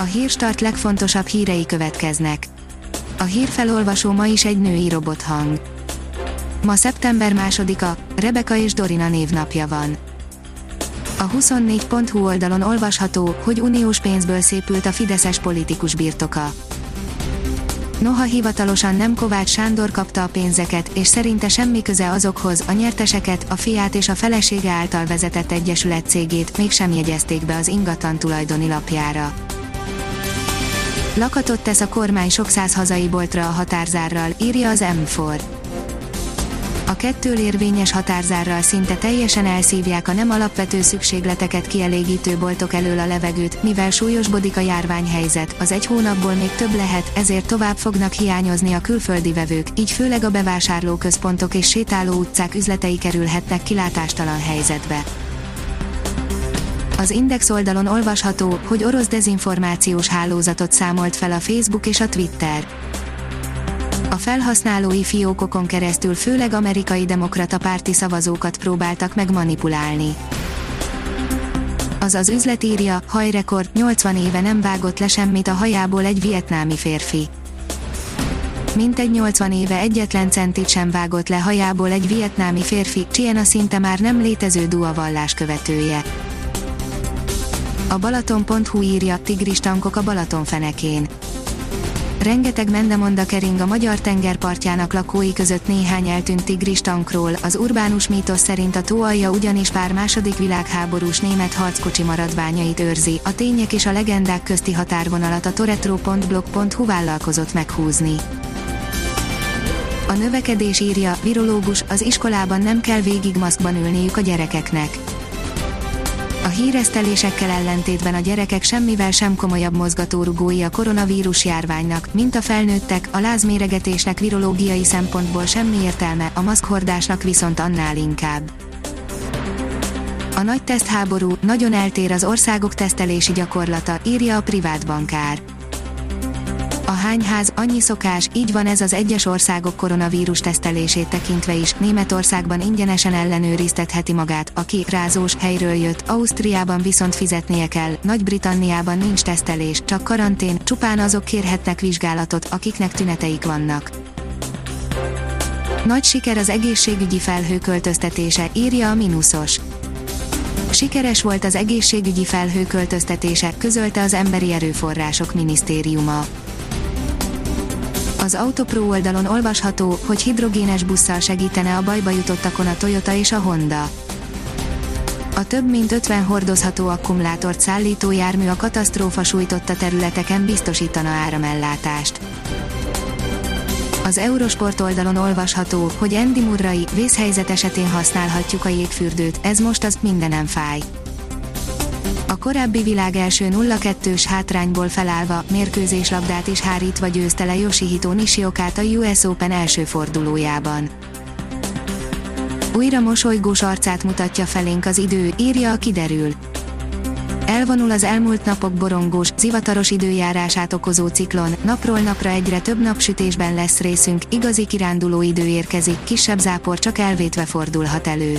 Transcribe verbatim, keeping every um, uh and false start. A Hírstart legfontosabb hírei következnek. A hírfelolvasó ma is egy női robothang. Ma szeptember másodika, Rebeka és Dorina névnapja van. A huszonnégy pont hu oldalon olvasható, hogy uniós pénzből szépült a fideszes politikus birtoka. Noha hivatalosan nem Kovács Sándor kapta a pénzeket, és szerinte semmi köze azokhoz, a nyerteseket, a fiát és a felesége által vezetett egyesület cégét mégsem jegyezték be az ingatlan tulajdoni lapjára. Lakatot tesz a kormány sok száz hazai boltra a határzárral, írja az em négy. A kettől érvényes határzárral szinte teljesen elszívják a nem alapvető szükségleteket kielégítő boltok elől a levegőt, mivel súlyosbodik a járványhelyzet, az egy hónapból még több lehet, ezért tovább fognak hiányozni a külföldi vevők, így főleg a bevásárlóközpontok és sétáló utcák üzletei kerülhetnek kilátástalan helyzetbe. Az Index oldalon olvasható, hogy orosz dezinformációs hálózatot számolt fel a Facebook és a Twitter. A felhasználói fiókokon keresztül főleg amerikai demokrata párti szavazókat próbáltak meg manipulálni. Az az üzlet írja, hajrekord, nyolcvan éve nem vágott le semmit a hajából egy vietnámi férfi. Mintegy nyolcvan éve egyetlen centit sem vágott le hajából egy vietnámi férfi, Ciena szinte már nem létező dua vallás követője. A Balaton.hu írja, tigris tankok a Balaton fenekén. Rengeteg mendemonda kering a magyar tengerpartjának lakói között néhány eltűnt tigris tankról, az urbánus mítosz szerint a tó alja ugyanis pár második világháborús német harckocsi maradványait őrzi, a tények és a legendák közti határvonalat a toretro pont blog pont hu vállalkozott meghúzni. A növekedés írja, virológus, az iskolában nem kell végig maszkban ülniük a gyerekeknek. A híresztelésekkel ellentétben a gyerekek semmivel sem komolyabb mozgatórugói a koronavírus járványnak, mint a felnőttek, a lázméregetésnek virológiai szempontból semmi értelme, a maszkhordásnak viszont annál inkább. A nagy tesztháború, nagyon eltér az országok tesztelési gyakorlata, írja a privátbankár. A hányház, annyi szokás, így van ez az egyes országok koronavírus tesztelését tekintve is, Németországban ingyenesen ellenőriztetheti magát, aki rázós helyről jött, Ausztriában viszont fizetnie kell, Nagy-Britanniában nincs tesztelés, csak karantén, csupán azok kérhetnek vizsgálatot, akiknek tüneteik vannak. Nagy siker az egészségügyi felhőköltöztetése, írja a Minuszos. Sikeres volt az egészségügyi felhőköltöztetése, közölte az Emberi Erőforrások Minisztériuma. Az Autopro oldalon olvasható, hogy hidrogénes busszal segítene a bajba jutottakon a Toyota és a Honda. A több mint ötven hordozható akkumulátort szállító jármű a katasztrófa sújtotta területeken biztosítana áramellátást. Az Eurosport oldalon olvasható, hogy Andy Murray, vészhelyzet esetén használhatjuk a jégfürdőt, ez most az mindenem fáj. A korábbi világ első nulla kettős hátrányból felállva, mérkőzéslabdát is hárítva győzte le Yoshihito Nishiokát a u es Open első fordulójában. Újra mosolygós arcát mutatja felénk az idő, írja a Kiderül. Elvonul az elmúlt napok borongós, zivataros időjárását okozó ciklon, napról napra egyre több napsütésben lesz részünk, igazi kiránduló idő érkezik, kisebb zápor csak elvétve fordulhat elő.